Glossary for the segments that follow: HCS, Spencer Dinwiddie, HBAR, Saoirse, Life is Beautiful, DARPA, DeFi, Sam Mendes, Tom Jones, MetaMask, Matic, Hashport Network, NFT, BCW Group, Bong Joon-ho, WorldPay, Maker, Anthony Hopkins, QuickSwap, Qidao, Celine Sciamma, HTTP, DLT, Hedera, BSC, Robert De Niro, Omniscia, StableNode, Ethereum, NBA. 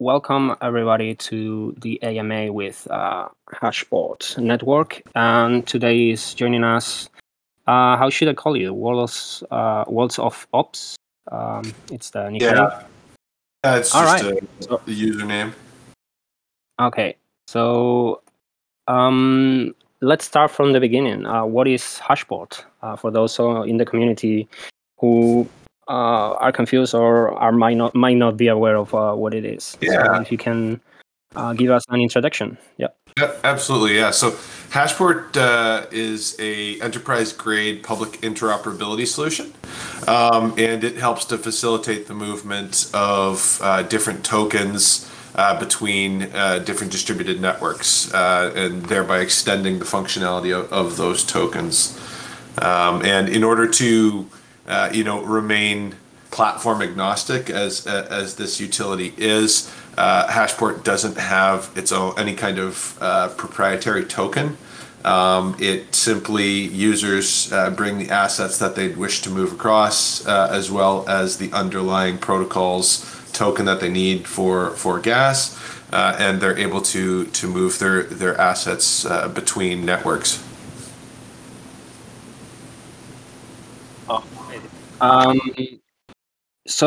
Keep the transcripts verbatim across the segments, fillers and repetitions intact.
Welcome everybody to the A M A with uh, Hashport Network, and today is joining us. Uh, how should I call you? Worlds, uh, Worlds of Ops. Um, it's the nickname. Yeah, yeah it's All just right. a, a username. Okay, so um, let's start from the beginning. Uh, what is Hashport? Uh, for those in the community who Uh, are confused or are might not might not be aware of uh, what it is. Yeah, so if you can uh, give us an introduction. Yeah. yeah, absolutely. Yeah. So Hashport uh, is a enterprise grade public interoperability solution, um, and it helps to facilitate the movement of uh, different tokens uh, between uh, different distributed networks, uh, and thereby extending the functionality of, of those tokens. Um, and in order to Uh, you know, remain platform agnostic as uh, as this utility is. Uh, Hashport doesn't have its own any kind of uh, proprietary token. Um, it simply users uh, bring the assets that they'd wish to move across, uh, as well as the underlying protocols token that they need for for gas, uh, and they're able to to move their their assets uh, between networks. Um, so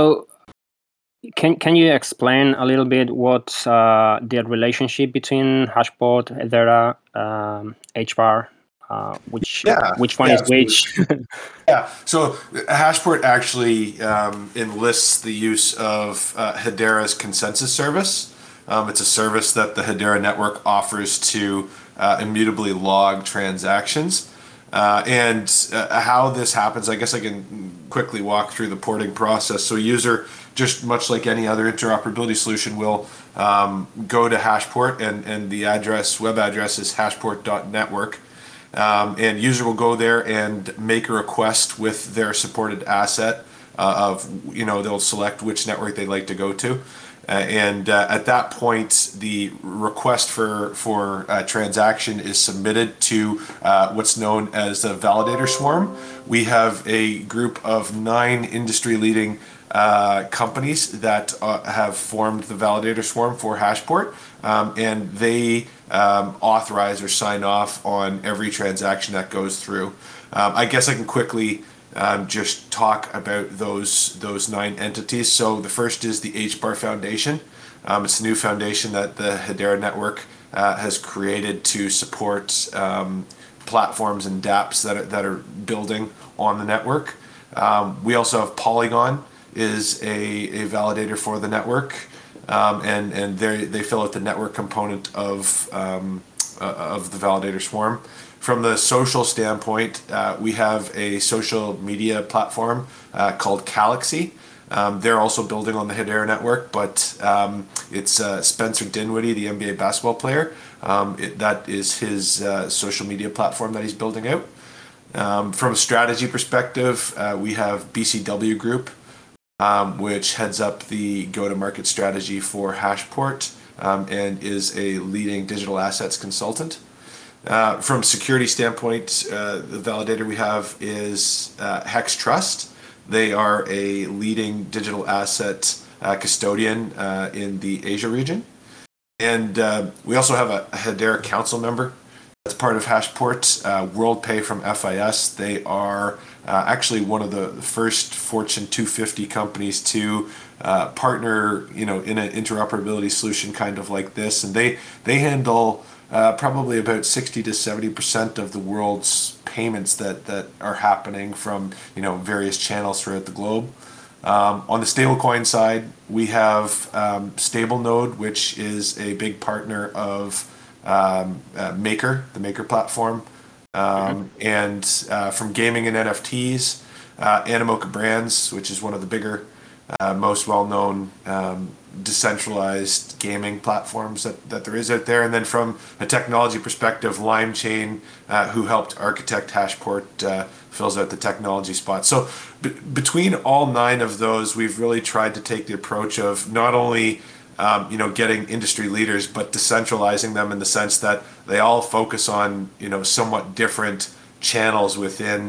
can can you explain a little bit what uh, the relationship between Hashport, Hedera, um, H B A R, uh, which yeah, which one yeah, is absolutely. which? yeah. So Hashport actually um, enlists the use of uh, Hedera's consensus service. Um, it's a service that the Hedera network offers to uh, immutably log transactions. Uh, and uh, how this happens, I guess I can quickly walk through the porting process. So a user, just much like any other interoperability solution, will um, go to Hashport, and, and the address, web address is hashport dot network. Um, and user will go there and make a request with their supported asset uh, of, you know, they'll select which network they'd like to go to. Uh, and uh, at that point, the request for for a transaction is submitted to uh, what's known as the validator swarm. We have a group of nine industry-leading uh, companies that uh, have formed the validator swarm for Hashport, um, and they um, authorize or sign off on every transaction that goes through. Um, I guess I can quickly Um, just talk about those those nine entities. So the first is the H B A R Foundation. Um, it's a new foundation that the Hedera network uh, has created to support um, platforms and dApps that are, that are building on the network. Um, we also have Polygon is a, a validator for the network, um, and and they they fill out the network component of um, uh, of the validator swarm. From the social standpoint, uh, we have a social media platform uh, called Calaxy. Um, they're also building on the Hedera network, but um, it's uh, Spencer Dinwiddie, the N B A basketball player. Um, it, that is his uh, social media platform that he's building out. Um, from a strategy perspective, uh, we have B C W Group, um, which heads up the go-to-market strategy for Hashport, um, and is a leading digital assets consultant. Uh, from security standpoint, uh, the validator we have is uh, Hex Trust. They are a leading digital asset uh, custodian uh, in the Asia region. And uh, we also have a Hedera council member that's part of Hashport, uh, WorldPay from F I S. They are uh, actually one of the first Fortune two fifty companies to uh, partner, you know, in an interoperability solution kind of like this. And they, they handle Uh, probably about sixty to seventy percent of the world's payments that, that are happening from, you know, various channels throughout the globe. Um, on the stablecoin side, we have um, StableNode, which is a big partner of um, uh, Maker, the Maker platform. Um, mm-hmm. And uh, from gaming and N F Ts, uh, Animoca Brands, which is one of the bigger, uh, most well-known um decentralized gaming platforms that, that there is out there. And then from a technology perspective, Limechain, uh, who helped architect Hashport, uh, fills out the technology spot. So b- between all nine of those, we've really tried to take the approach of not only um, you know, getting industry leaders, but decentralizing them in the sense that they all focus on, you know, somewhat different channels within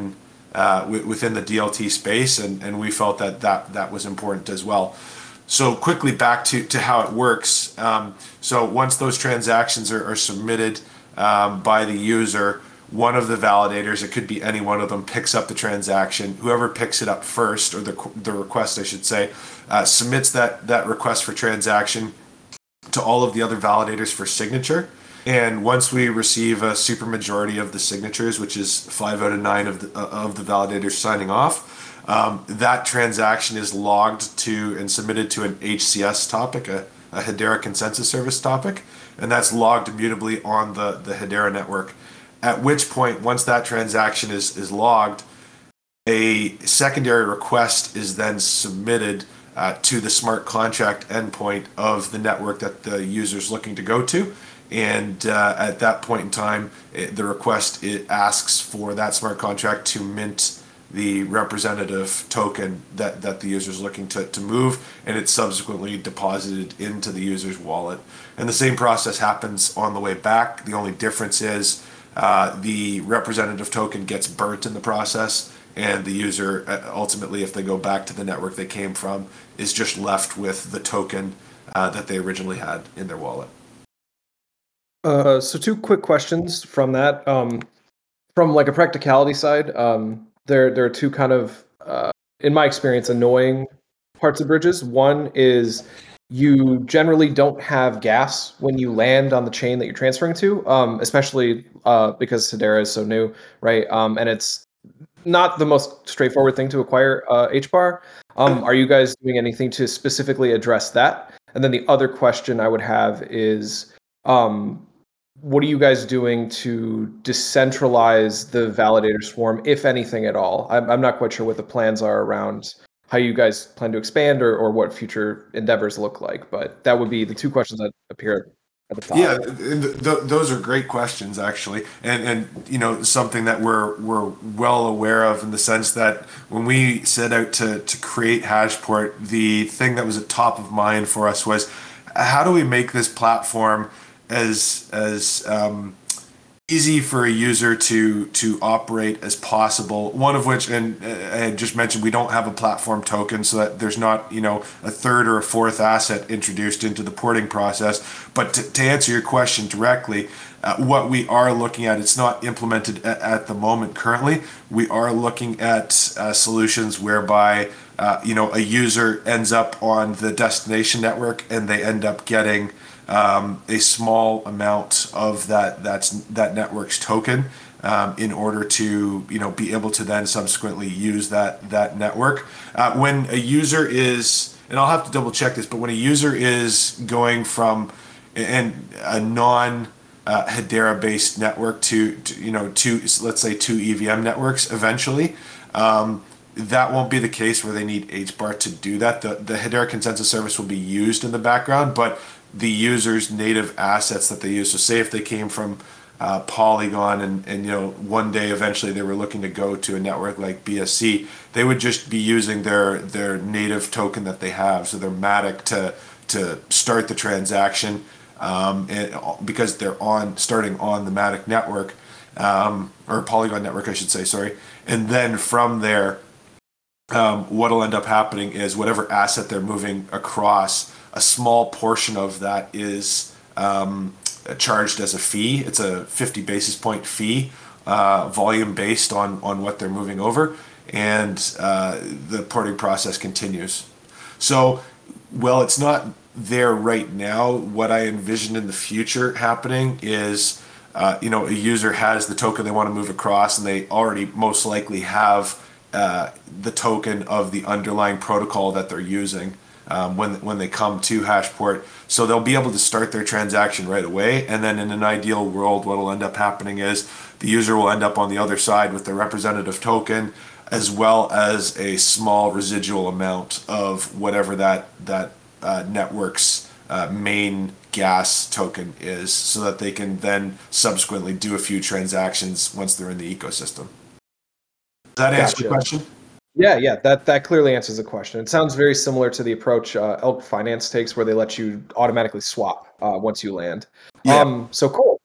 uh, w- within the D L T space. And, and we felt that, that that was important as well. So quickly back to, to how it works. Um, so once those transactions are, are submitted um, by the user, one of the validators, it could be any one of them, picks up the transaction. Whoever picks it up first, or the, the request, I should say, uh, submits that, that request for transaction to all of the other validators for signature. And once we receive a supermajority of the signatures, which is five out of nine of the, uh, of the validators signing off, um, that transaction is logged to and submitted to an H C S topic, a, a Hedera consensus service topic, and that's logged immutably on the, the Hedera network. At which point, once that transaction is, is logged, a secondary request is then submitted uh, to the smart contract endpoint of the network that the user is looking to go to. And uh, at that point in time, it, the request it asks for that smart contract to mint the representative token that, that the user is looking to, to move, and it's subsequently deposited into the user's wallet. And the same process happens on the way back. The only difference is uh, the representative token gets burnt in the process, and the user ultimately, if they go back to the network they came from, is just left with the token uh, that they originally had in their wallet. Uh, so two quick questions from that. Um, from like a practicality side, um, there there are two kind of, uh, in my experience, annoying parts of bridges. One is you generally don't have gas when you land on the chain that you're transferring to, um, especially uh, because Hedera is so new, right? Um, and it's not the most straightforward thing to acquire uh, H B A R. Um, are you guys doing anything to specifically address that? And then the other question I would have is, um, what are you guys doing to decentralize the validator swarm, if anything at all? I'm, I'm not quite sure what the plans are around how you guys plan to expand, or, or what future endeavors look like. But that would be the two questions that appear at the top. Yeah, th- th- those are great questions, actually. And, and you know, something that we're, we're well aware of, in the sense that when we set out to, to create Hashport, the thing that was at top of mind for us was, how do we make this platform as as um, easy for a user to to operate as possible. One of which, and I had just mentioned, we don't have a platform token, so that there's not, you know, a third or a fourth asset introduced into the porting process. But to, to answer your question directly, uh, what we are looking at, it's not implemented at, at the moment currently. We are looking at uh, solutions whereby uh, you know, a user ends up on the destination network and they end up getting Um, a small amount of that that's that network's token um, in order to, you know, be able to then subsequently use that that network. Uh, when a user is, and I'll have to double check this, but when a user is going from and a non uh, Hedera based network to, to you know to let's say two E V M networks eventually. Um, That won't be the case where they need H B A R to do that. The, the Hedera consensus service will be used in the background, but the user's native assets that they use. So say if they came from uh, Polygon and, and you know one day eventually they were looking to go to a network like B S C, they would just be using their their native token that they have, so their Matic to, to start the transaction um, and, because they're on starting on the Matic network, um, or Polygon network, I should say, sorry. And then from there, Um, what'll end up happening is whatever asset they're moving across, a small portion of that is um, charged as a fee. It's a fifty basis point fee, uh, volume based on, on what they're moving over, and uh, the porting process continues. So, well, it's not there right now. What I envision in the future happening is, uh, you know, a user has the token they want to move across, and they already most likely have Uh, the token of the underlying protocol that they're using um, when when they come to Hashport. So they'll be able to start their transaction right away. And then in an ideal world, what will end up happening is the user will end up on the other side with the representative token, as well as a small residual amount of whatever that, that uh, network's uh, main gas token is, so that they can then subsequently do a few transactions once they're in the ecosystem. Does that answer the question? Yeah, yeah, that, that clearly answers the question. It sounds very similar to the approach uh, Elk Finance takes, where they let you automatically swap uh, once you land. Yeah. Um, so cool.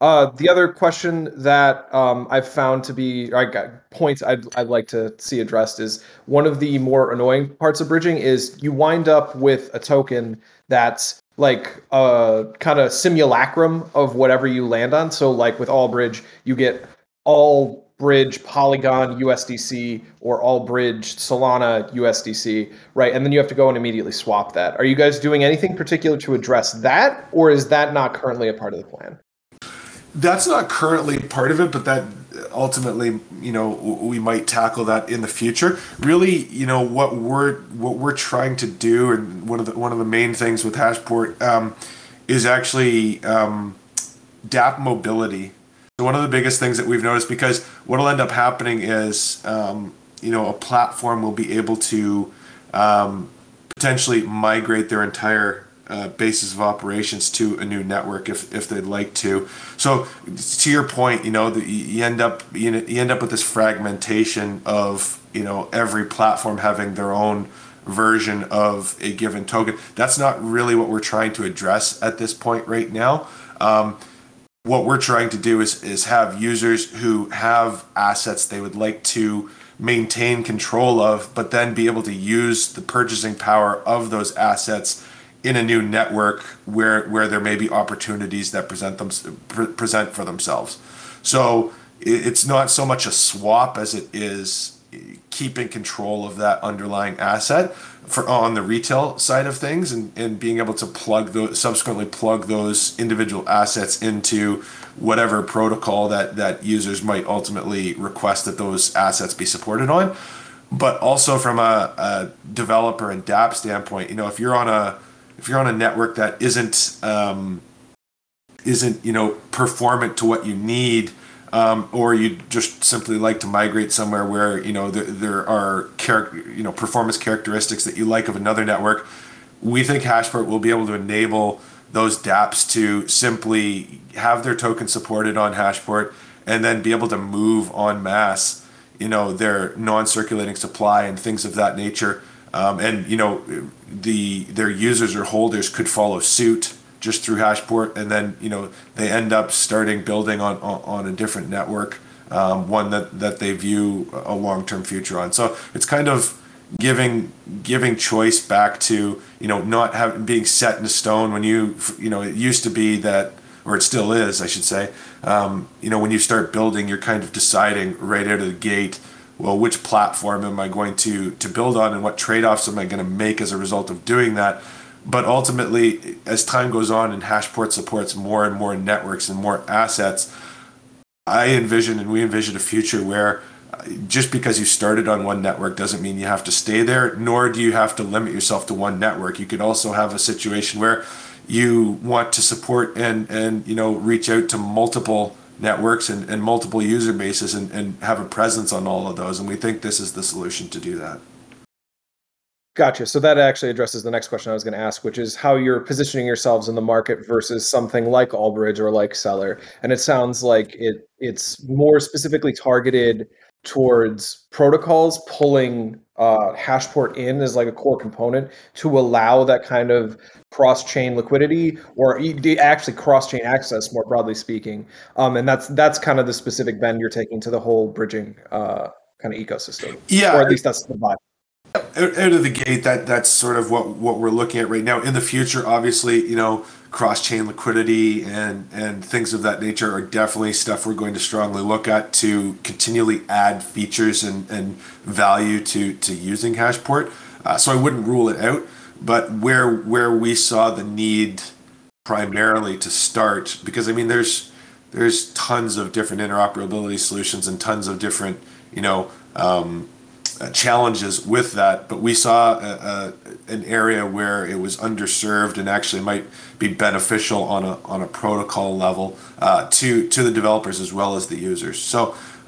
Uh, the other question that um, I've found to be, I got points I'd, I'd like to see addressed is one of the more annoying parts of bridging is you wind up with a token that's like a kind of simulacrum of whatever you land on. So like with Allbridge, you get Allbridge Polygon U S D C or Allbridge Solana U S D C, right? And then you have to go and immediately swap that. Are you guys doing anything particular to address that, or is that not currently a part of the plan? That's not currently part of it, but that ultimately, you know, we might tackle that in the future. Really, you know, what we're what we're trying to do, and one of the one of the main things with Hashport um, is actually um, dApp mobility. So one of the biggest things that we've noticed, because what'll end up happening is, um, you know, a platform will be able to um, potentially migrate their entire Uh, basis of operations to a new network if, if they'd like to. So to your point, you know, the, you end up you, know, you end up with this fragmentation of, you know, every platform having their own version of a given token. That's not really what we're trying to address at this point right now. Um, what we're trying to do is is have users who have assets they would like to maintain control of, but then be able to use the purchasing power of those assets in a new network where where there may be opportunities that present them pre- present for themselves. So it's not so much a swap as it is keeping control of that underlying asset for on the retail side of things, and, and being able to plug those subsequently plug those individual assets into whatever protocol that that users might ultimately request that those assets be supported on. But also from a, a developer and dApp standpoint, you know, if you're on a If you're on a network that isn't um, isn't you know performant to what you need, um, or you just simply like to migrate somewhere where you know there, there are char- you know performance characteristics that you like of another network, we think Hashport will be able to enable those dApps to simply have their token supported on Hashport and then be able to move en masse, you know, their non-circulating supply and things of that nature. Um, and you know, the their users or holders could follow suit just through Hashport, and then you know they end up starting building on on, on a different network, um, one that, that they view a long term future on. So it's kind of giving giving choice back to you know not having being set in stone. When you you know it used to be that, or it still is, I should say. Um, you know when you start building, you're kind of deciding right out of the gate. Well, which platform am I going to, to build on, and what trade-offs am I going to make as a result of doing that? But ultimately, as time goes on and Hashport supports more and more networks and more assets, I envision and we envision a future where just because you started on one network doesn't mean you have to stay there, nor do you have to limit yourself to one network. You could also have a situation where you want to support and, and you know reach out to multiple networks and, and multiple user bases and, and have a presence on all of those. And we think this is the solution to do that. Gotcha. So that actually addresses the next question I was going to ask, which is how you're positioning yourselves in the market versus something like Allbridge or like Seller. And it sounds like it it's more specifically targeted towards protocols pulling uh, Hashport in as like a core component to allow that kind of cross-chain liquidity, or actually cross-chain access, more broadly speaking. Um, and that's that's kind of the specific bend you're taking to the whole bridging uh, kind of ecosystem. Yeah, or at least that's the vibe. Out of the gate, that that's sort of what, what we're looking at right now. In the future, obviously, you know, cross-chain liquidity and, and things of that nature are definitely stuff we're going to strongly look at to continually add features and, and value to, to using Hashport. Uh, so I wouldn't rule it out, but where where we saw the need primarily to start, because I mean, there's there's tons of different interoperability solutions and tons of different, you know, um, Uh, challenges with that, but we saw a, a, an area where it was underserved and actually might be beneficial on a on a protocol level uh, to to the developers as well as the users. So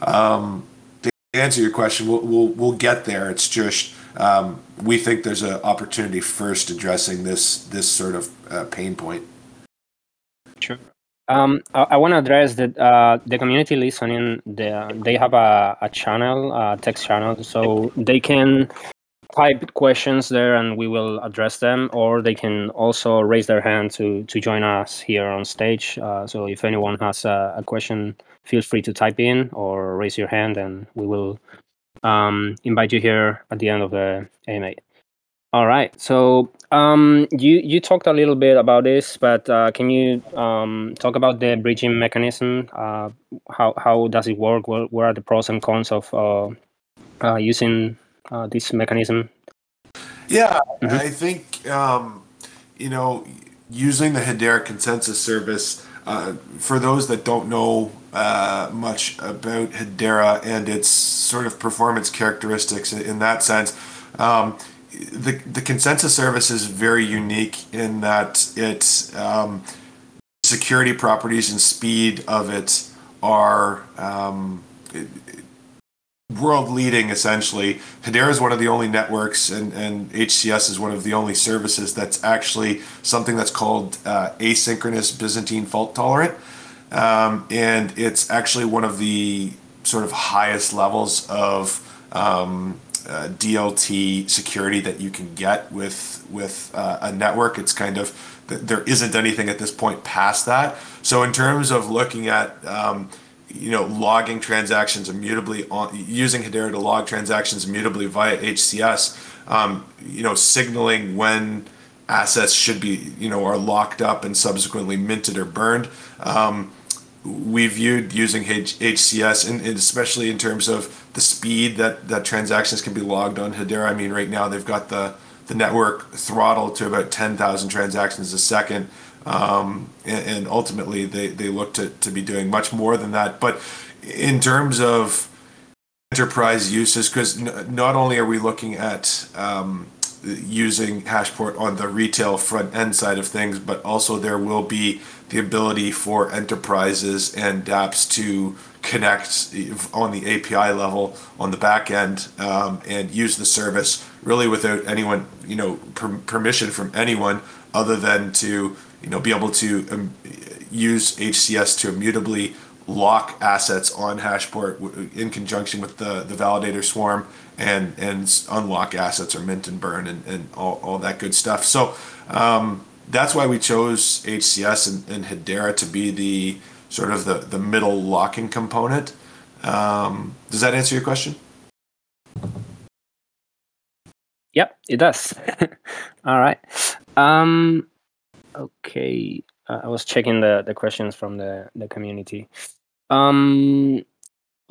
um, to answer your question, we'll we'll, we'll get there. It's just um, we think there's an opportunity first addressing this this sort of uh, pain point. Sure. Um, I, I want to address that uh, the community listening. The, they have a, a channel, a text channel, so they can type questions there and we will address them, or they can also raise their hand to, to join us here on stage. Uh, so if anyone has a, a question, feel free to type in or raise your hand and we will um, invite you here at the end of the A M A. All right. So um, you, you talked a little bit about this, but uh, can you um, talk about the bridging mechanism? Uh, how, how does it work? What, what are the pros and cons of uh, uh, using Uh, this mechanism? Yeah, mm-hmm. I think, um, you know, using the Hedera consensus service, uh, for those that don't know uh, much about Hedera and its sort of performance characteristics in that sense, um, the, the consensus service is very unique in that its um, security properties and speed of it are um, it, world-leading, essentially. Hedera is one of the only networks, and, and H C S is one of the only services that's actually something that's called uh, asynchronous Byzantine fault-tolerant. Um, and it's actually one of the sort of highest levels of um, uh, D L T security that you can get with, with uh, a network. It's kind of, there isn't anything at this point past that. So in terms of looking at um, you know, logging transactions immutably on using Hedera to log transactions immutably via H C S, um, you know, signaling when assets should be, you know, are locked up and subsequently minted or burned. Um, we viewed using H- HCS, and, and especially in terms of the speed that, that transactions can be logged on Hedera. I mean, right now they've got the, the network throttled to about ten thousand transactions a second. Um, and, and ultimately they, they look to, to be doing much more than that. But in terms of enterprise uses, because n- not only are we looking at um, using Hashport on the retail front end side of things, but also there will be the ability for enterprises and dApps to connect on the A P I level on the back end um, and use the service really without anyone, you know, per- permission from anyone other than to, you know, be able to um, use H C S to immutably lock assets on Hashport w- in conjunction with the, the validator swarm and, and unlock assets or mint and burn and, and all, all that good stuff. So um, that's why we chose H C S and, and Hedera to be the sort of the, the middle locking component. Um, does that answer your question? Yep, it does. All right. Um, Okay, uh, I was checking the, the questions from the, the community. Um,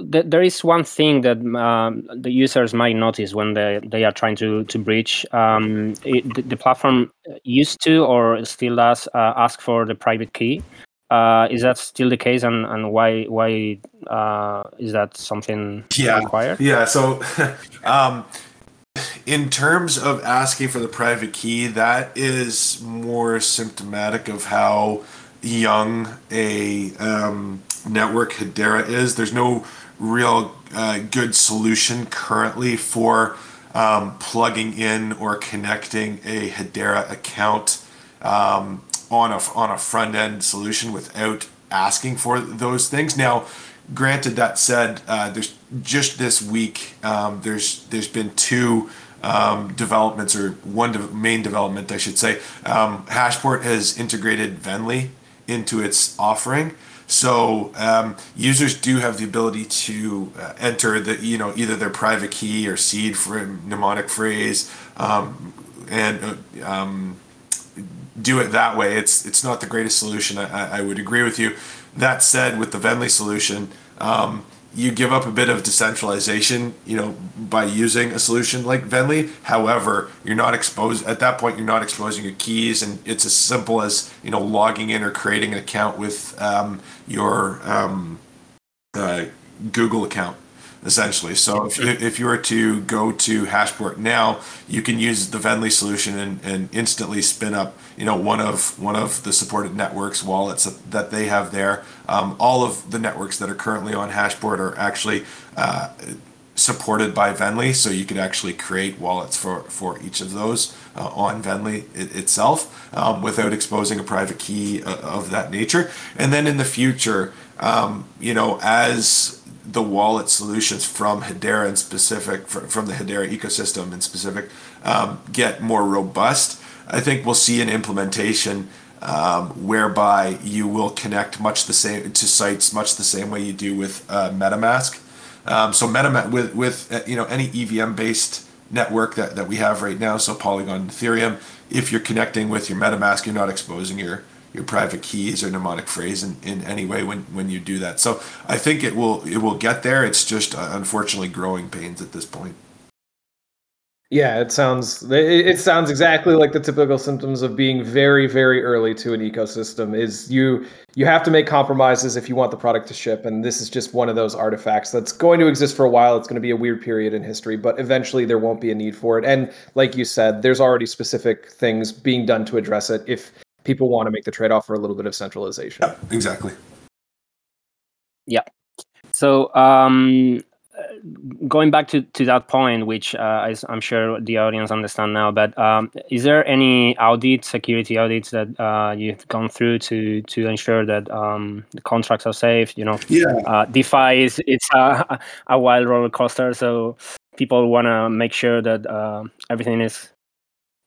th- there is one thing that um, the users might notice when they, they are trying to, to breach. Um, it, the platform used to or still does uh, ask for the private key. Uh, is that still the case, and, and why why uh, is that something yeah. required? Yeah, so... um, in terms of asking for the private key, that is more symptomatic of how young a um, network Hedera is. There's no real uh, good solution currently for um, plugging in or connecting a Hedera account um, on a on a front end solution without asking for those things. Now, granted, that said, uh, there's just this week um, there's there's been two. Um, developments or one de- main development, I should say. Um, Hashport has integrated Venly into its offering, so um, users do have the ability to uh, enter the you know either their private key or seed for a mnemonic phrase, um, and uh, um, do it that way. It's it's not the greatest solution. I, I would agree with you. That said, with the Venly solution, Um, you give up a bit of decentralization, you know, by using a solution like Venly. However, you're not exposed at that point. You're not exposing your keys, and it's as simple as you know logging in or creating an account with um, your um, uh, Google account, essentially. So if you, if you were to go to Hashport now, you can use the Venly solution and, and instantly spin up, you know, one of one of the supported networks wallets that they have there. Um, all of the networks that are currently on Hashport are actually uh, supported by Venly, so you could actually create wallets for, for each of those uh, on Venly it, itself um, without exposing a private key uh, of that nature. And then in the future, um, you know, as the wallet solutions from Hedera in specific, from the Hedera ecosystem in specific, um, get more robust, I think we'll see an implementation um, whereby you will connect much the same to sites much the same way you do with uh, MetaMask. Um, so MetaMask with with uh, you know, any E V M based network that that we have right now, so Polygon, Ethereum. If you're connecting with your MetaMask, you're not exposing your your private keys or mnemonic phrase in, in any way when, when you do that. So I think it will it will get there. It's just uh, unfortunately growing pains at this point. Yeah, it sounds it sounds exactly like the typical symptoms of being very, very early to an ecosystem. Is you you have to make compromises if you want the product to ship, and this is just one of those artifacts that's going to exist for a while. It's going to be a weird period in history, but eventually there won't be a need for it. And like you said, there's already specific things being done to address it if people want to make the trade-off for a little bit of centralization. Yeah, exactly. Yeah. So um, going back to, to that point, which uh, I, I'm sure the audience understand now, but um, is there any audit, security audits that uh, you've gone through to to ensure that um, the contracts are safe? You know, yeah. uh, DeFi is it's a, a wild roller coaster, so people want to make sure that uh, everything is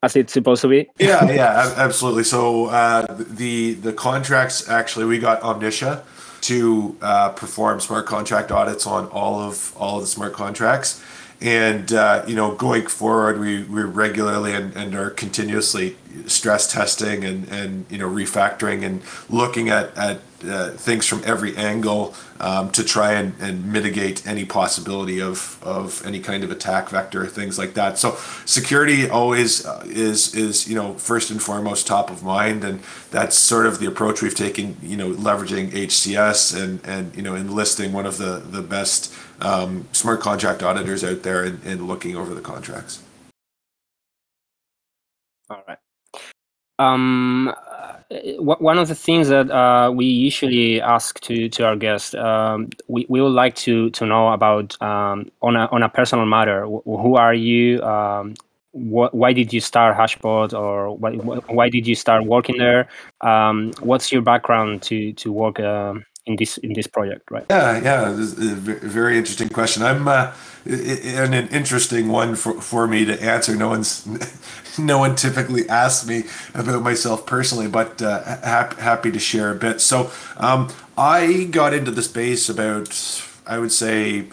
as it's supposed to be. Yeah, yeah, absolutely. So uh, the the contracts, actually, we got Omniscia to uh, perform smart contract audits on all of all of the smart contracts, and uh, you know, going forward, we we regularly and, and are continuously stress testing and and you know refactoring and looking at at uh, things from every angle um, to try and, and mitigate any possibility of of any kind of attack vector, things like that. So security always is is you know first and foremost top of mind, and that's sort of the approach we've taken. You know, leveraging H C S and and you know enlisting one of the the best um, smart contract auditors out there and, and looking over the contracts. All right. Um, one of the things that uh, we usually ask to, to our guests, um, we, we would like to, to know about um, on a on a personal matter. Who are you? Um, wh- why did you start Hashport, or why why did you start working there? Um, what's your background to to work uh, in this in this project? Right? Yeah, yeah, this is a very interesting question. I'm uh, and an interesting one for for me to answer. No one's. No one typically asks me about myself personally, but uh, ha- happy to share a bit. So um, I got into the space about, I would say,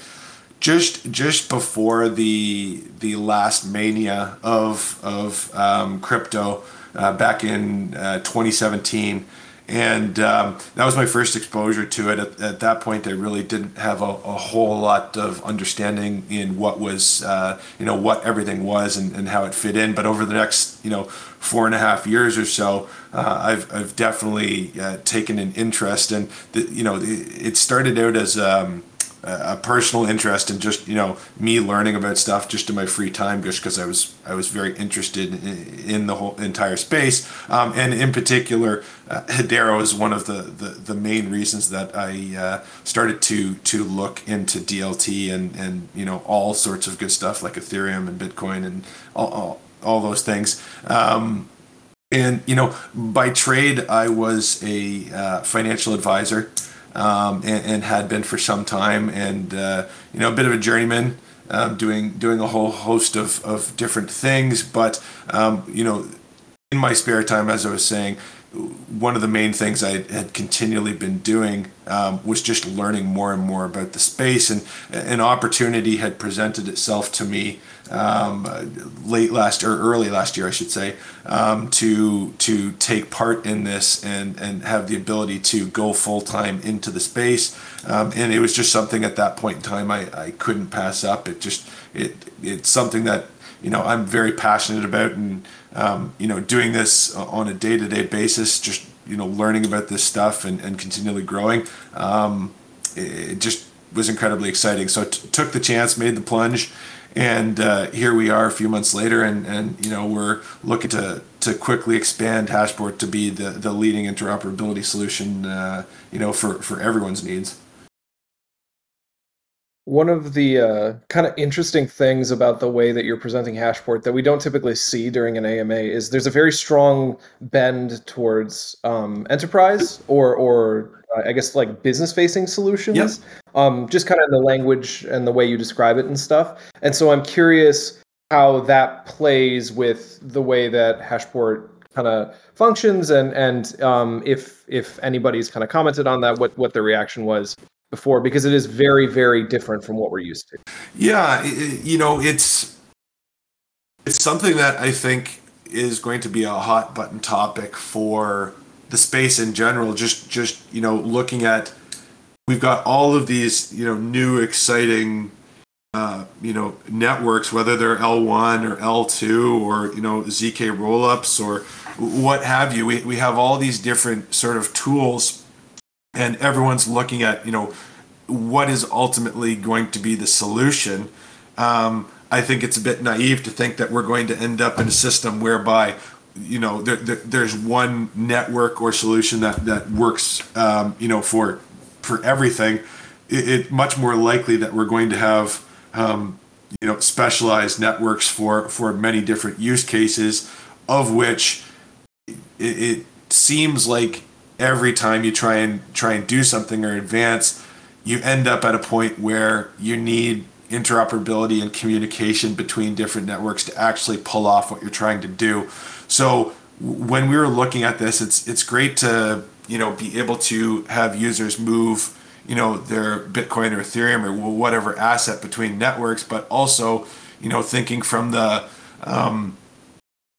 just just before the the last mania of of um, crypto uh, back in uh, twenty seventeen. And um, that was my first exposure to it. At, at that point, I really didn't have a, a whole lot of understanding in what was, uh, you know, what everything was and, and how it fit in. But over the next, you know, four and a half years or so, uh, I've I've definitely uh, taken an interest. And in you know, it started out as um, a personal interest and in just you know me learning about stuff just in my free time, just because I was I was very interested in, in the whole entire space. Um, and in particular, uh, Hedera is one of the, the, the main reasons that I uh, started to to look into D L T and and you know all sorts of good stuff like Ethereum and Bitcoin and all all, all those things. Um, and you know by trade, I was a uh, financial advisor. Um, and, and had been for some time, and uh, you know, a bit of a journeyman, um, doing doing a whole host of, of different things. But um, you know, in my spare time, as I was saying, one of the main things I had continually been doing um, was just learning more and more about the space. And an opportunity had presented itself to me um, late last or early last year, I should say, um, to to take part in this and and have the ability to go full time into the space. Um, and it was just something at that point in time I, I couldn't pass up. It just it it's something that you know I'm very passionate about, and um, you know doing this on a day-to-day basis, just you know learning about this stuff and, and continually growing, um, it just was incredibly exciting. So I t- took the chance, made the plunge, and uh, here we are a few months later, and and you know we're looking to to quickly expand Hashport to be the the leading interoperability solution uh, you know for for everyone's needs. One of the uh, kind of interesting things about the way that you're presenting Hashport that we don't typically see during an A M A is there's a very strong bend towards um, enterprise or, or uh, I guess, like business-facing solutions, yes. um, just kind of the language and the way you describe it and stuff. And so I'm curious how that plays with the way that Hashport kind of functions and, and um, if if anybody's kind of commented on that, what, what their reaction was before, because it is very, very different from what we're used to. Yeah, it, you know, it's it's something that I think is going to be a hot button topic for the space in general. Just, just you know, looking at, we've got all of these, you know, new exciting, uh, you know, networks, whether they're L one or L two or, you know, Z K rollups or what have you. We we have all these different sort of tools. And everyone's looking at, you know, what is ultimately going to be the solution. Um, I think it's a bit naive to think that we're going to end up in a system whereby, you know, there, there, there's one network or solution that that works, um, you know, for for everything. It's it, much more likely that we're going to have, um, you know, specialized networks for for many different use cases, of which it, it seems like every time you try and try and do something or advance, you end up at a point where you need interoperability and communication between different networks to actually pull off what you're trying to do. So when we were looking at this, it's it's great to, you know, be able to have users move, you know, their Bitcoin or Ethereum or whatever asset between networks, but also, you know, thinking from the um,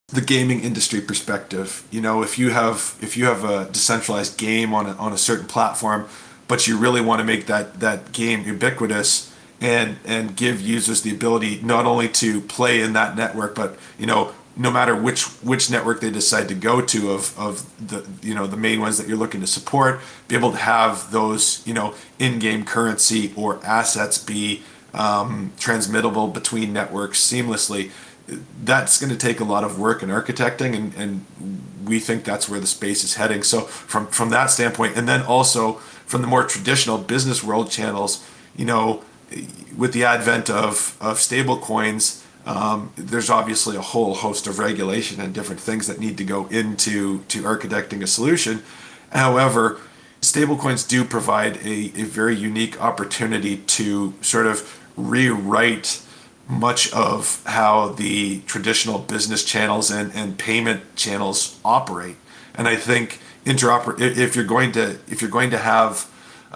the gaming industry perspective. You know, if you have if you have a decentralized game on a, on a certain platform, but you really want to make that that game ubiquitous and and give users the ability not only to play in that network, but, you know, no matter which which network they decide to go to of of the, you know, the main ones that you're looking to support, be able to have those, you know, in-game currency or assets be um, transmittable between networks seamlessly. That's going to take a lot of work and architecting, and, and we think that's where the space is heading. So from, from that standpoint, and then also from the more traditional business world channels, you know, with the advent of, of stable coins, um, there's obviously a whole host of regulation and different things that need to go into to architecting a solution. However, stable coins do provide a, a very unique opportunity to sort of rewrite much of how the traditional business channels and, and payment channels operate. And I think interoper if you're going to if you're going to have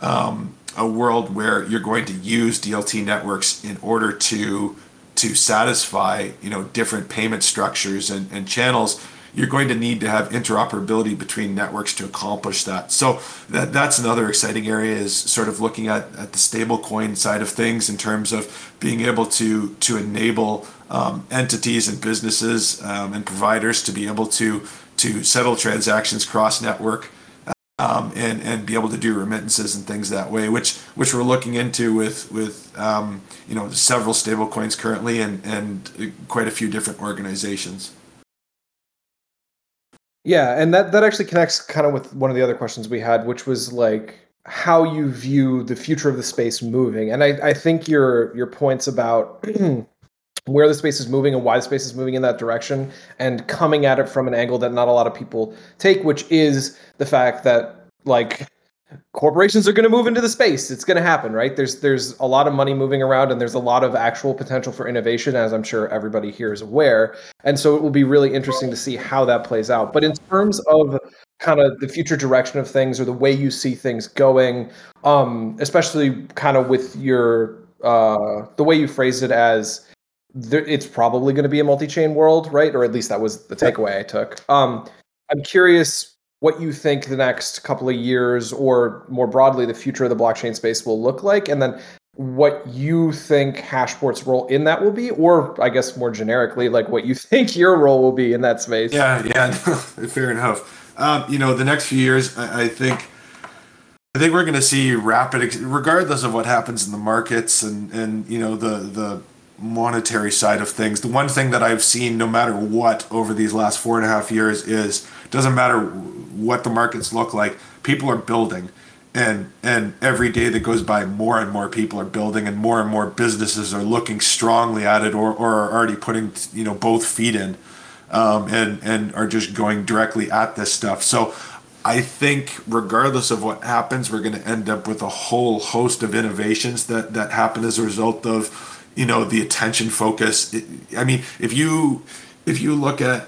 um, a world where you're going to use D L T networks in order to to satisfy, you know, different payment structures and, and channels, you're going to need to have interoperability between networks to accomplish that. So that that's another exciting area, is sort of looking at, at the stablecoin side of things in terms of being able to to enable um, entities and businesses um, and providers to be able to to settle transactions cross network um, and and be able to do remittances and things that way, which which we're looking into with with um, you know, several stablecoins currently and and quite a few different organizations. Yeah, and that, that actually connects kind of with one of the other questions we had, which was like how you view the future of the space moving. And I, I think your your points about where the space is moving and why the space is moving in that direction, and coming at it from an angle that not a lot of people take, which is the fact that, like, corporations are going to move into the space. It's going to happen, right? There's there's a lot of money moving around, and there's a lot of actual potential for innovation, as I'm sure everybody here is aware. And so it will be really interesting to see how that plays out. But in terms of kind of the future direction of things, or the way you see things going, um, especially kind of with your uh, the way you phrased it as there, it's probably going to be a multi-chain world, right? Or at least that was the takeaway I took. Um, I'm curious what you think the next couple of years, or more broadly, the future of the blockchain space will look like, and then what you think Hashport's role in that will be, or I guess more generically, like what you think your role will be in that space. Yeah, yeah, fair enough. Um, you know, the next few years, I, I think, I think we're going to see rapid, regardless of what happens in the markets and and you know the the monetary side of things. The one thing that I've seen, no matter what, over these last four and a half years is, doesn't matter what the markets look like, people are building. And and every day that goes by, more and more people are building, and more and more businesses are looking strongly at it, or, or are already putting, you know, both feet in, um, and and are just going directly at this stuff. So I think regardless of what happens, we're going to end up with a whole host of innovations that, that happen as a result of, you know, the attention focus. It, I mean, if you if you look at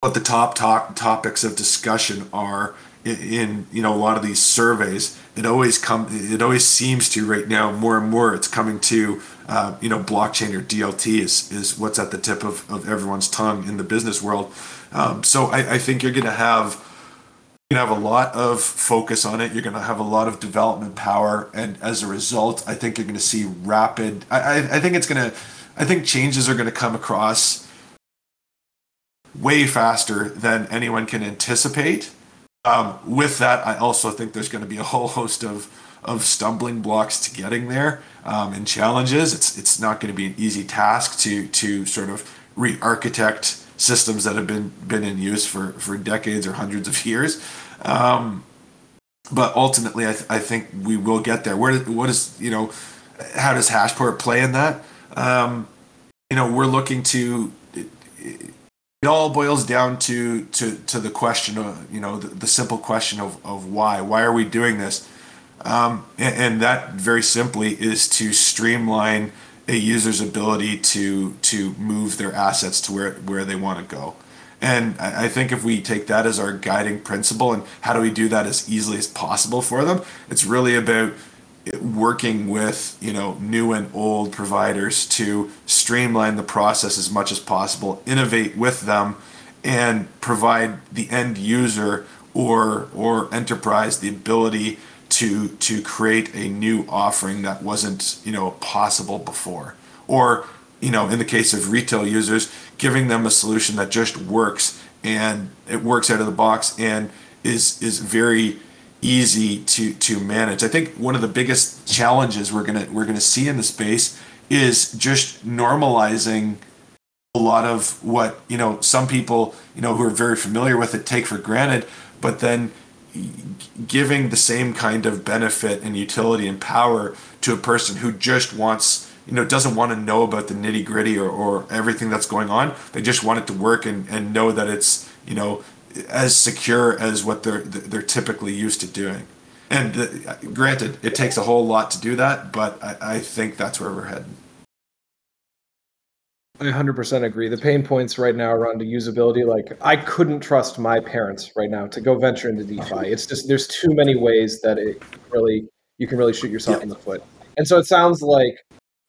what the top top topics of discussion are in, you know, a lot of these surveys, it always come it always seems to right now more and more it's coming to uh, you know, blockchain or D L T is is what's at the tip of, of everyone's tongue in the business world. Um, so I, I think you're gonna have you're gonna have a lot of focus on it. You're gonna have a lot of development power, and as a result, I think you're gonna see rapid. I I, I think it's gonna I think changes are gonna come across way faster than anyone can anticipate. Um, with that, I also think there's going to be a whole host of, of stumbling blocks to getting there, um, and challenges. It's it's not going to be an easy task to to sort of re-architect systems that have been been in use for, for decades or hundreds of years. Um, but ultimately, I, th- I think we will get there. Where what is you know, how does Hashport play in that? Um, you know, we're looking to. It, it, It all boils down to, to, to the question of, you know, the, the simple question of, of why. Why are we doing this? Um, and, and that very simply is to streamline a user's ability to to move their assets to where where they want to go. And I, I think if we take that as our guiding principle, and how do we do that as easily as possible for them, it's really about working with, you know, new and old providers to streamline the process as much as possible, innovate with them, and provide the end user or or enterprise the ability to to create a new offering that wasn't, you know, possible before. Or, you know, in the case of retail users, giving them a solution that just works, and it works out of the box and is is very easy to to manage. I think one of the biggest challenges we're gonna we're gonna see in the space is just normalizing a lot of what, you know, some people, you know, who are very familiar with it take for granted, but then giving the same kind of benefit and utility and power to a person who just wants, you know, doesn't want to know about the nitty gritty or, or everything that's going on. They just want it to work and, and know that it's, you know, as secure as what they're they're typically used to doing. And the, granted, it takes a whole lot to do that, but I, I think that's where we're heading. I one hundred percent agree. The pain points right now around the usability, like I couldn't trust my parents right now to go venture into DeFi. It's just there's too many ways that it really you can really shoot yourself yeah. in the foot. And so it sounds like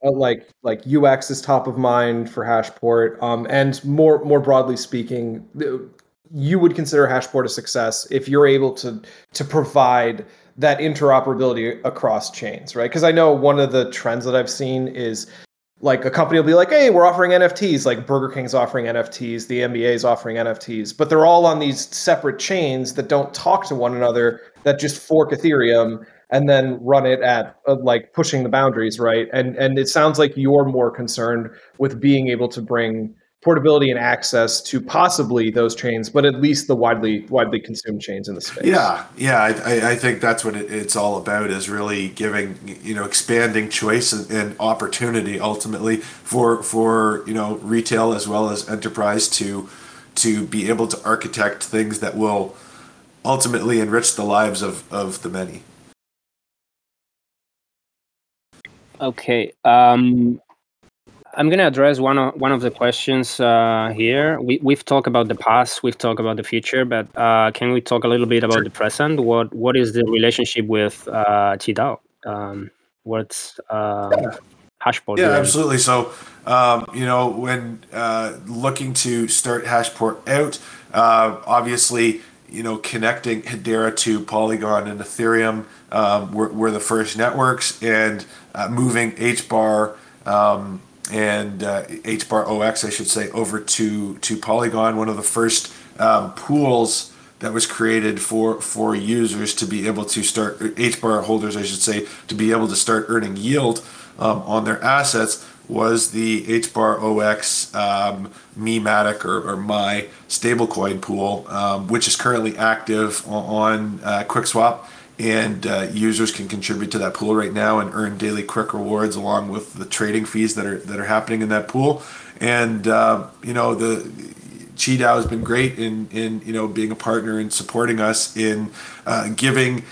like like U X is top of mind for Hashport, um, and more more broadly speaking, you would consider Hashport a success if you're able to to provide that interoperability across chains, right? Because I know one of the trends that I've seen is like a company will be like, hey, we're offering N F Ts, like Burger King's offering N F Ts, the N B A is offering N F Ts, but they're all on these separate chains that don't talk to one another, that just fork Ethereum and then run it at uh, like pushing the boundaries, right? And and it sounds like you're more concerned with being able to bring portability and access to possibly those chains, but at least the widely widely consumed chains in the space. Yeah, yeah, I, I think that's what it, it's all about, is really giving, you know, expanding choice and opportunity ultimately for for you know, retail as well as enterprise to to be able to architect things that will ultimately enrich the lives of of the many. Okay. Um... I'm going to address one of, one of the questions uh, here. We, we've talked about the past, we've talked about the future, but uh, can we talk a little bit about the present? What What is the relationship with uh, Qidao? Um, what's uh, yeah. Hashport? Yeah, absolutely. So, um, you know, when uh, looking to start Hashport out, uh, obviously, you know, connecting Hedera to Polygon and Ethereum um, were, were the first networks, and uh, moving H B A R, um, and uh, H B A R O X, I should say, over to, to Polygon, one of the first um, pools that was created for, for users to be able to start, H B A R holders, I should say, to be able to start earning yield um, on their assets, was the H B A R O X um, Matic or, or Mai stablecoin pool, um, which is currently active on, on uh, QuickSwap and uh, users can contribute to that pool right now and earn daily Quick rewards along with the trading fees that are that are happening in that pool. And uh, you know, the Qidao has been great in in you know being a partner and supporting us in uh, giving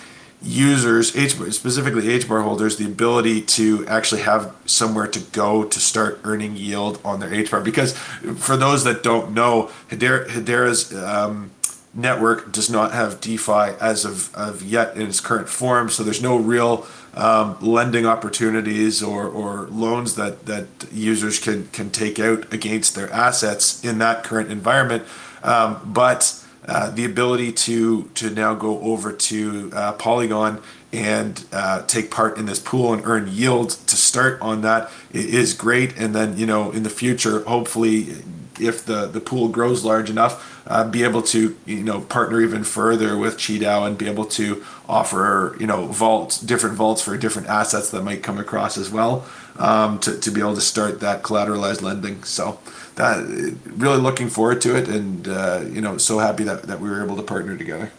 users, specifically H B A R holders, the ability to actually have somewhere to go to start earning yield on their H B A R. Because for those that don't know, Hedera, Hedera's um, network does not have DeFi as of, of yet in its current form, so there's no real um, lending opportunities or, or loans that, that users can, can take out against their assets in that current environment. Um, but uh, the ability to, to now go over to uh, Polygon and uh, take part in this pool and earn yield to start on that is great. And then, you know, in the future, hopefully, if the, the pool grows large enough, uh, be able to, you know, partner even further with Qidao and be able to offer, you know, vaults, different vaults for different assets that might come across as well, um, to, to be able to start that collateralized lending. So that, really looking forward to it, and, uh, you know, so happy that, that we were able to partner together.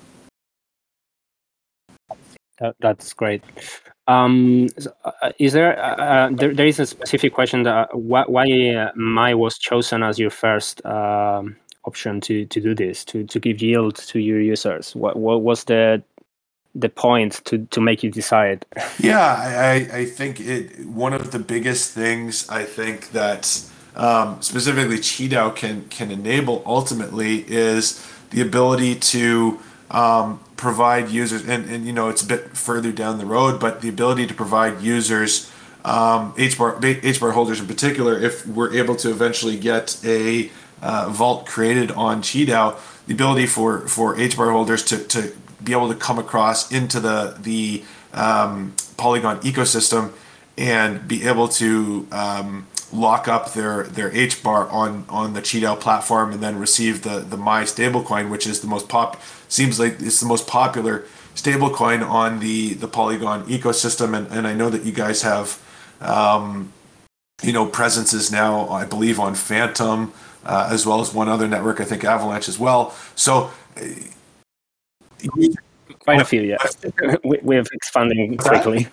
That, that's great. Um, is there, uh, there there is a specific question that why, why Mai was chosen as your first uh, option to, to do this, to, to give yield to your users? What what was the the point to, to make you decide? Yeah, I, I think it one of the biggest things I think that um, specifically Qidao can can enable ultimately is the ability to um, provide users, and, and you know, it's a bit further down the road, but the ability to provide users, um, H B A R, H B A R holders in particular, if we're able to eventually get a uh, vault created on Qidao, the ability for, for H B A R holders to, to be able to come across into the, the um, Polygon ecosystem and be able to um, lock up their, their H B A R on, on the Qidao platform and then receive the, the Mai stablecoin, which is the most pop seems like it's the most popular stablecoin on the, the Polygon ecosystem. And, and I know that you guys have, um, you know, presences now, I believe, on Phantom, uh, as well as one other network, I think Avalanche as well. So quite a few, yeah. We're expanding quickly.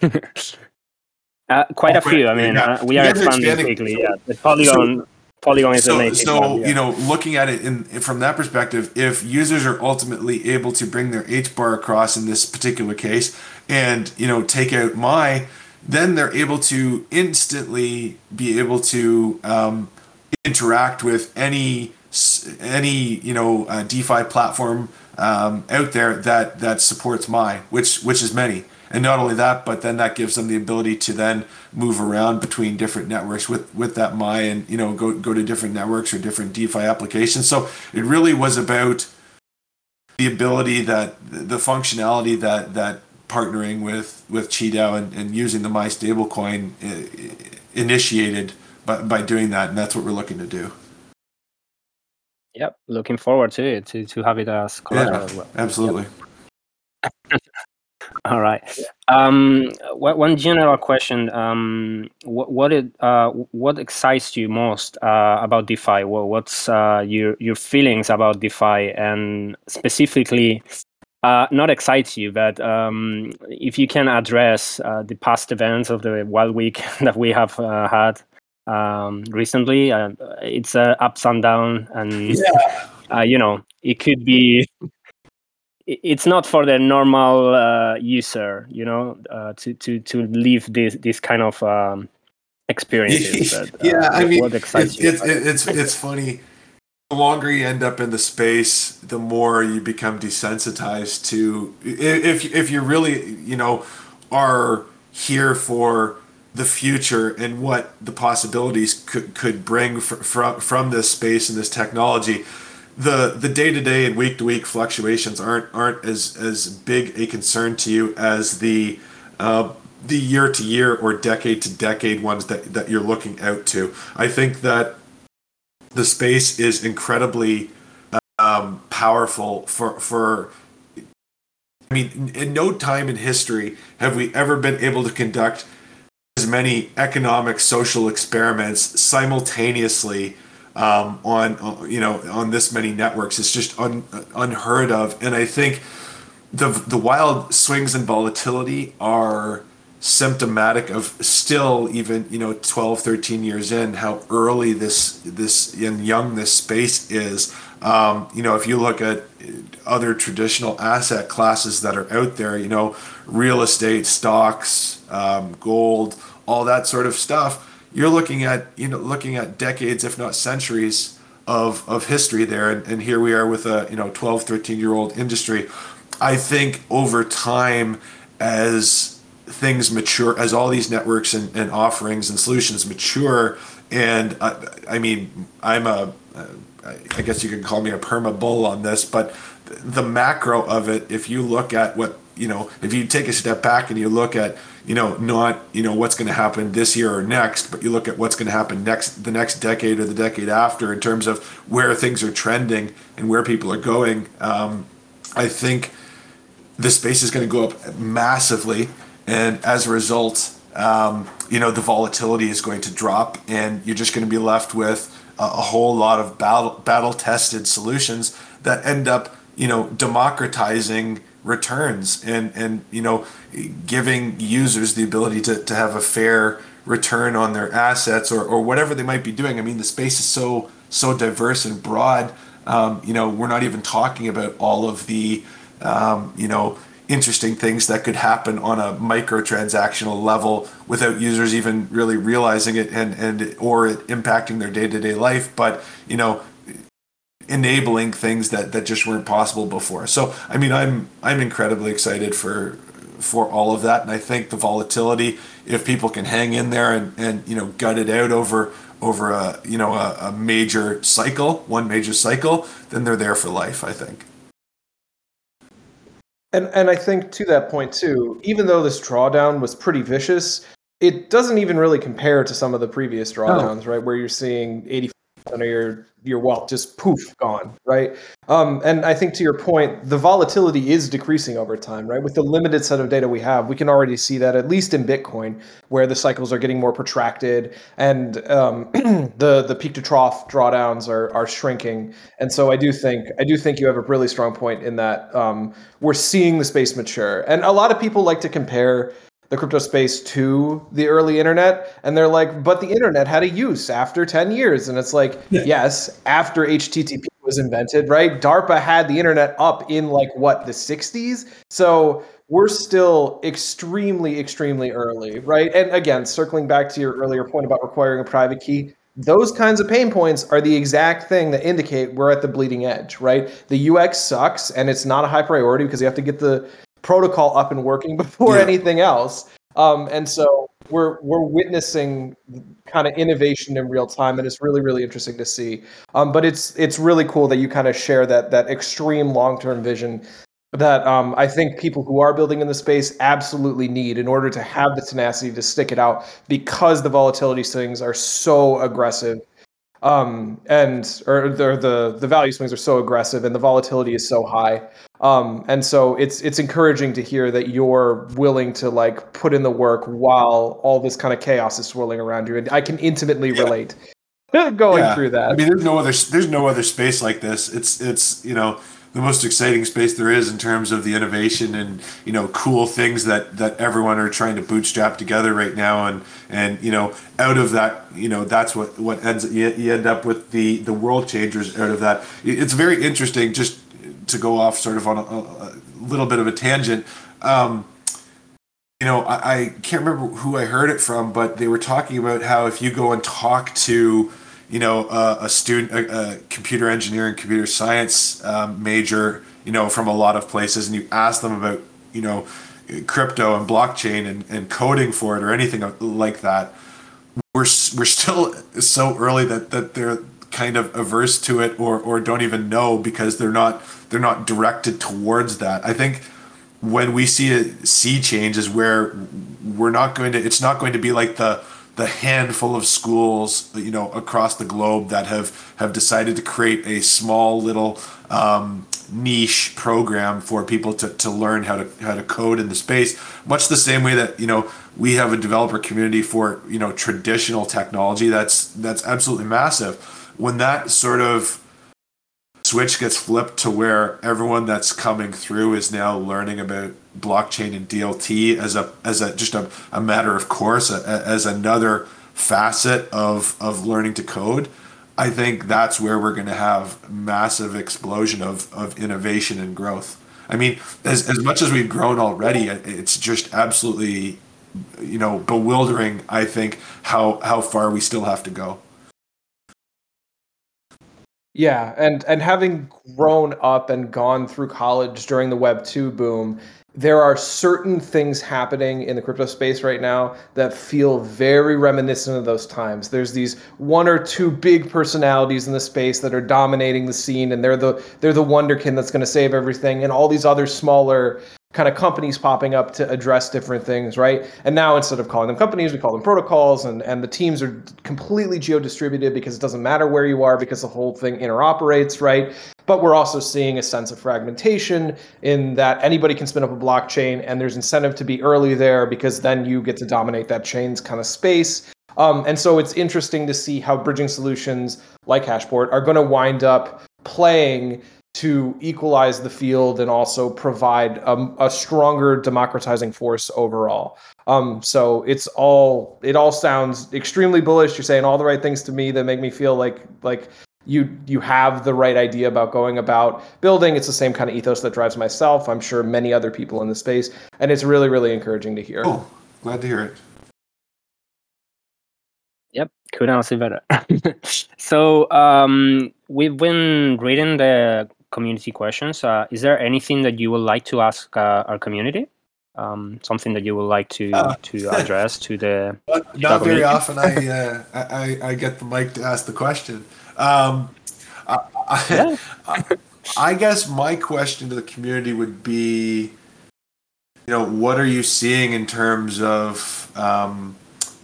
Uh, quite a few. I mean, yeah. uh, we are expanding, expanding quickly. Yeah, the Polygon, so, Polygon is so, the native. So one, yeah. You know, looking at it in from that perspective, if users are ultimately able to bring their H B A R across in this particular case, and you know, take out Mai, then they're able to instantly be able to um, interact with any any you know uh, DeFi platform um, out there that that supports Mai, which which is many. And not only that, but then that gives them the ability to then move around between different networks with, with that Mai, and you know go go to different networks or different DeFi applications. So it really was about the ability that the functionality that that partnering with with Qidao and, and using the Mai stablecoin initiated by by doing that, and that's what we're looking to do. Yep, looking forward to it to to have it as collateral. Yeah, absolutely. Yep. All right. Um, one general question: um, What what, it, uh, what excites you most uh, about DeFi? What, what's uh, your your feelings about DeFi, and specifically, uh, not excites you, but um, if you can address uh, the past events of the Wild Week that we have uh, had um, recently, uh, it's uh, ups and downs, and yeah. uh, you know, it could be. It's not for the normal uh, user, you know, uh, to to to live this this kind of um, experiences. But, uh, yeah, I mean, what excites you? It's it's it's funny. The longer you end up in the space, the more you become desensitized to. If if you really you know are here for the future and what the possibilities could could bring from from this space and this technology. The the day-to-day and week-to-week fluctuations aren't aren't as, as big a concern to you as the uh, the year-to-year or decade-to-decade ones that, that you're looking out to. I think that the space is incredibly um, powerful for, for, I mean, in no time in history have we ever been able to conduct as many economic, social experiments simultaneously Um, on you know on this many networks. It's just un, unheard of, and I think the the wild swings in volatility are symptomatic of still, even, you know, twelve, thirteen years in, how early this this and young this space is. Um, you know, if you look at other traditional asset classes that are out there, you know, real estate, stocks, um, gold, all that sort of stuff, you're looking at, you know, looking at decades, if not centuries of, of history there. And, and here we are with a, you know, twelve, thirteen year old industry. I think over time, as things mature, as all these networks and, and offerings and solutions mature, and I, I mean, I'm a, I guess you can call me a perma bull on this, but the macro of it, if you look at what, you know, if you take a step back and you look at, you know, not, you know, what's going to happen this year or next, but you look at what's going to happen next, the next decade or the decade after, in terms of where things are trending and where people are going. Um, I think the space is going to go up massively. And as a result, um, you know, the volatility is going to drop, and you're just going to be left with a, a whole lot of battle, battle-tested solutions that end up, you know, democratizing returns and, and you know, giving users the ability to, to have a fair return on their assets or, or whatever they might be doing. I mean, the space is so, so diverse and broad. Um, you know, we're not even talking about all of the, um, you know, interesting things that could happen on a microtransactional level without users even really realizing it and, and or it impacting their day-to-day life, but, you know, enabling things that, that just weren't possible before. So, I mean, I'm I'm incredibly excited for for all of that. And I think the volatility, if people can hang in there and, and you know, gut it out over over a, you know, a, a major cycle, one major cycle, then they're there for life, I think. And and I think to that point too, even though this drawdown was pretty vicious, it doesn't even really compare to some of the previous drawdowns, no. right? Where you're seeing eighty percent of your your wealth just poof gone, right? Um, and I think to your point, the volatility is decreasing over time, right? With the limited set of data we have, we can already see that at least in Bitcoin, where the cycles are getting more protracted and um, the the peak to trough drawdowns are are shrinking. And so I do think I do think you have a really strong point in that um, we're seeing the space mature. And a lot of people like to compare the crypto space to the early internet, and they're like, but the internet had a use after ten years. And it's like, yeah. yes, after H T T P was invented, right? DARPA had the internet up in like what, the sixties? So we're still extremely, extremely early, right? And again, circling back to your earlier point about requiring a private key, those kinds of pain points are the exact thing that indicate we're at the bleeding edge, right? The U X sucks and it's not a high priority because you have to get the protocol up and working before yeah. anything else. Um, and so we're we're witnessing kind of innovation in real time, and it's really, really interesting to see. Um, but it's it's really cool that you kind of share that that extreme long-term vision that um, I think people who are building in the space absolutely need in order to have the tenacity to stick it out, because the volatility swings are so aggressive. Um, and or the, the the value swings are so aggressive and the volatility is so high. Um, and so it's it's encouraging to hear that you're willing to like put in the work while all this kind of chaos is swirling around you. And I can intimately relate yeah. going yeah. through that. I mean, there's no other there's no other space like this. It's it's you know the most exciting space there is in terms of the innovation and you know cool things that that everyone are trying to bootstrap together right now. And and you know out of that you know that's what what ends you end up with the the world changers out of that. It's very interesting just. To go off sort of on a, a little bit of a tangent, um, you know, I, I can't remember who I heard it from, but they were talking about how if you go and talk to, you know, uh, a student, a, a computer engineering, computer science um, major, you know, from a lot of places, and you ask them about, you know, crypto and blockchain and, and coding for it or anything like that, we're we're still so early that that they're kind of averse to it or or don't even know because they're not they're not directed towards that. I think when we see a sea change is where we're not going to it's not going to be like the the handful of schools, you know, across the globe that have have decided to create a small little um, niche program for people to, to learn how to how to code in the space, much the same way that, you know, we have a developer community for, you know, traditional technology that's that's absolutely massive. When that sort of switch gets flipped to where everyone that's coming through is now learning about blockchain and D L T as a as a just a, a matter of course, a, a, as another facet of of learning to code. I think that's where we're going to have massive explosion of of innovation and growth. I mean, as as much as we've grown already, it's just absolutely, you know, bewildering, I think, how how far we still have to go. Yeah, and and having grown up and gone through college during the Web two boom, there are certain things happening in the crypto space right now that feel very reminiscent of those times. There's these one or two big personalities in the space that are dominating the scene, and they're the they're the wunderkind that's going to save everything, and all these other smaller kind of companies popping up to address different things, right? And now instead of calling them companies, we call them protocols, and, and the teams are completely geo-distributed because it doesn't matter where you are because the whole thing interoperates, right? But we're also seeing a sense of fragmentation in that anybody can spin up a blockchain, and there's incentive to be early there because then you get to dominate that chain's kind of space. Um, and so it's interesting to see how bridging solutions like Hashport are going to wind up playing to equalize the field and also provide a, a stronger democratizing force overall. Um, so it's all it all sounds extremely bullish. You're saying all the right things to me that make me feel like like you you have the right idea about going about building. It's the same kind of ethos that drives myself. I'm sure many other people in the space, and it's really really encouraging to hear. Oh, glad to hear it. Yep, could not say better. So um, we've been reading the community questions. Uh, is there anything that you would like to ask uh, our community? Um, something that you would like to uh, to address to the? Not, not very often I, uh, I I get the mic to ask the question. Um, I, I, yeah. I, I guess my question to the community would be, you know, what are you seeing in terms of? Um,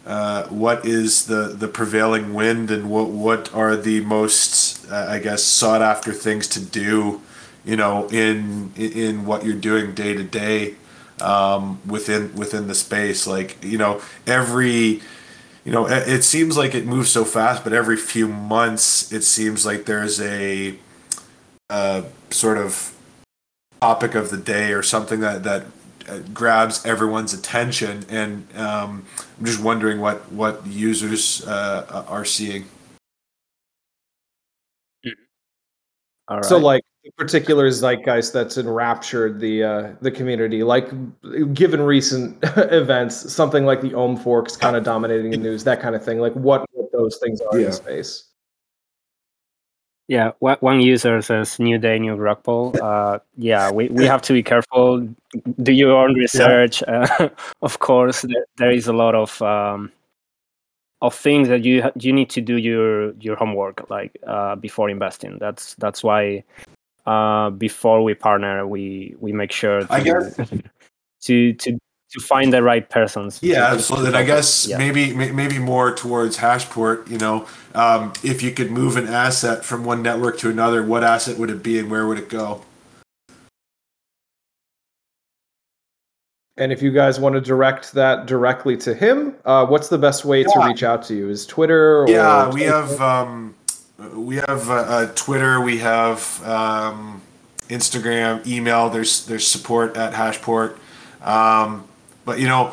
Uh, what is the, the prevailing wind, and what what are the most uh, I guess sought after things to do, you know, in in what you're doing day to day um, within within the space? Like, you know, every you know it, it seems like it moves so fast, but every few months it seems like there's a uh, sort of topic of the day or something that that. grabs everyone's attention, and um, I'm just wondering what what users uh, are seeing. All right. So, like the particular zeitgeist that's enraptured the uh, the community, like given recent events, something like the Ohm forks kind of dominating the news, that kind of thing. Like what, what those things are yeah. in space. Yeah, one user says, "New day, new rug pull." Uh, yeah, we, we have to be careful. Do your own research. Yeah. Uh, of course, there, there is a lot of um, of things that you you need to do your your homework like uh, before investing. That's that's why uh, before we partner, we, we make sure to, I guess. to to to find the right persons. Yeah, absolutely. And I guess yeah. maybe maybe more towards Hashport, you know, um, if you could move an asset from one network to another, what asset would it be and where would it go? And if you guys want to direct that directly to him, uh, what's the best way yeah. to reach out to you? Is Twitter? Or yeah, we have, um, we have uh, uh, Twitter, we have um, Instagram, email, there's, there's support at Hashport. Um, But, you know,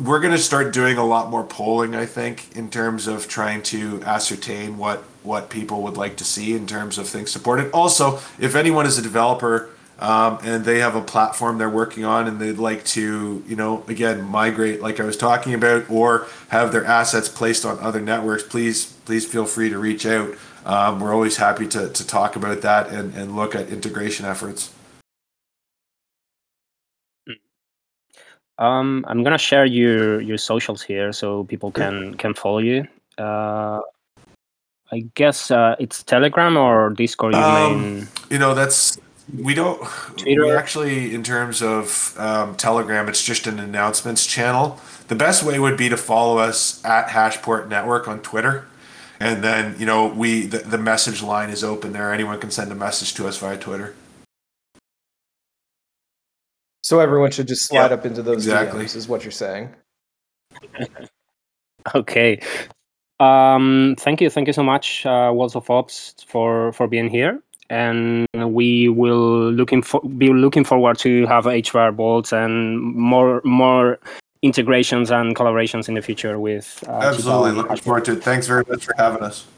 we're going to start doing a lot more polling, I think, in terms of trying to ascertain what, what people would like to see in terms of things supported. Also, if anyone is a developer um, and they have a platform they're working on and they'd like to, you know, again, migrate like I was talking about or have their assets placed on other networks, please please feel free to reach out. Um, we're always happy to, to talk about that and, and look at integration efforts. Um, I'm gonna share your, your socials here so people can, can follow you. Uh, I guess uh, it's Telegram or Discord. You um, mean? You know, that's we don't. Twitter. We actually, in terms of um, Telegram, it's just an announcements channel. The best way would be to follow us at Hashport Network on Twitter, and then you know we the, the message line is open there. Anyone can send a message to us via Twitter. So everyone should just slide yep, up into those exactly. D Ms, is what you're saying. Okay. Um, thank you. Thank you so much, uh, World of Ops, for, for being here. and we will looking for, be looking forward to have H B A R vaults and more more integrations and collaborations in the future with. Uh, Absolutely, looking forward to it. Thanks very much for having us.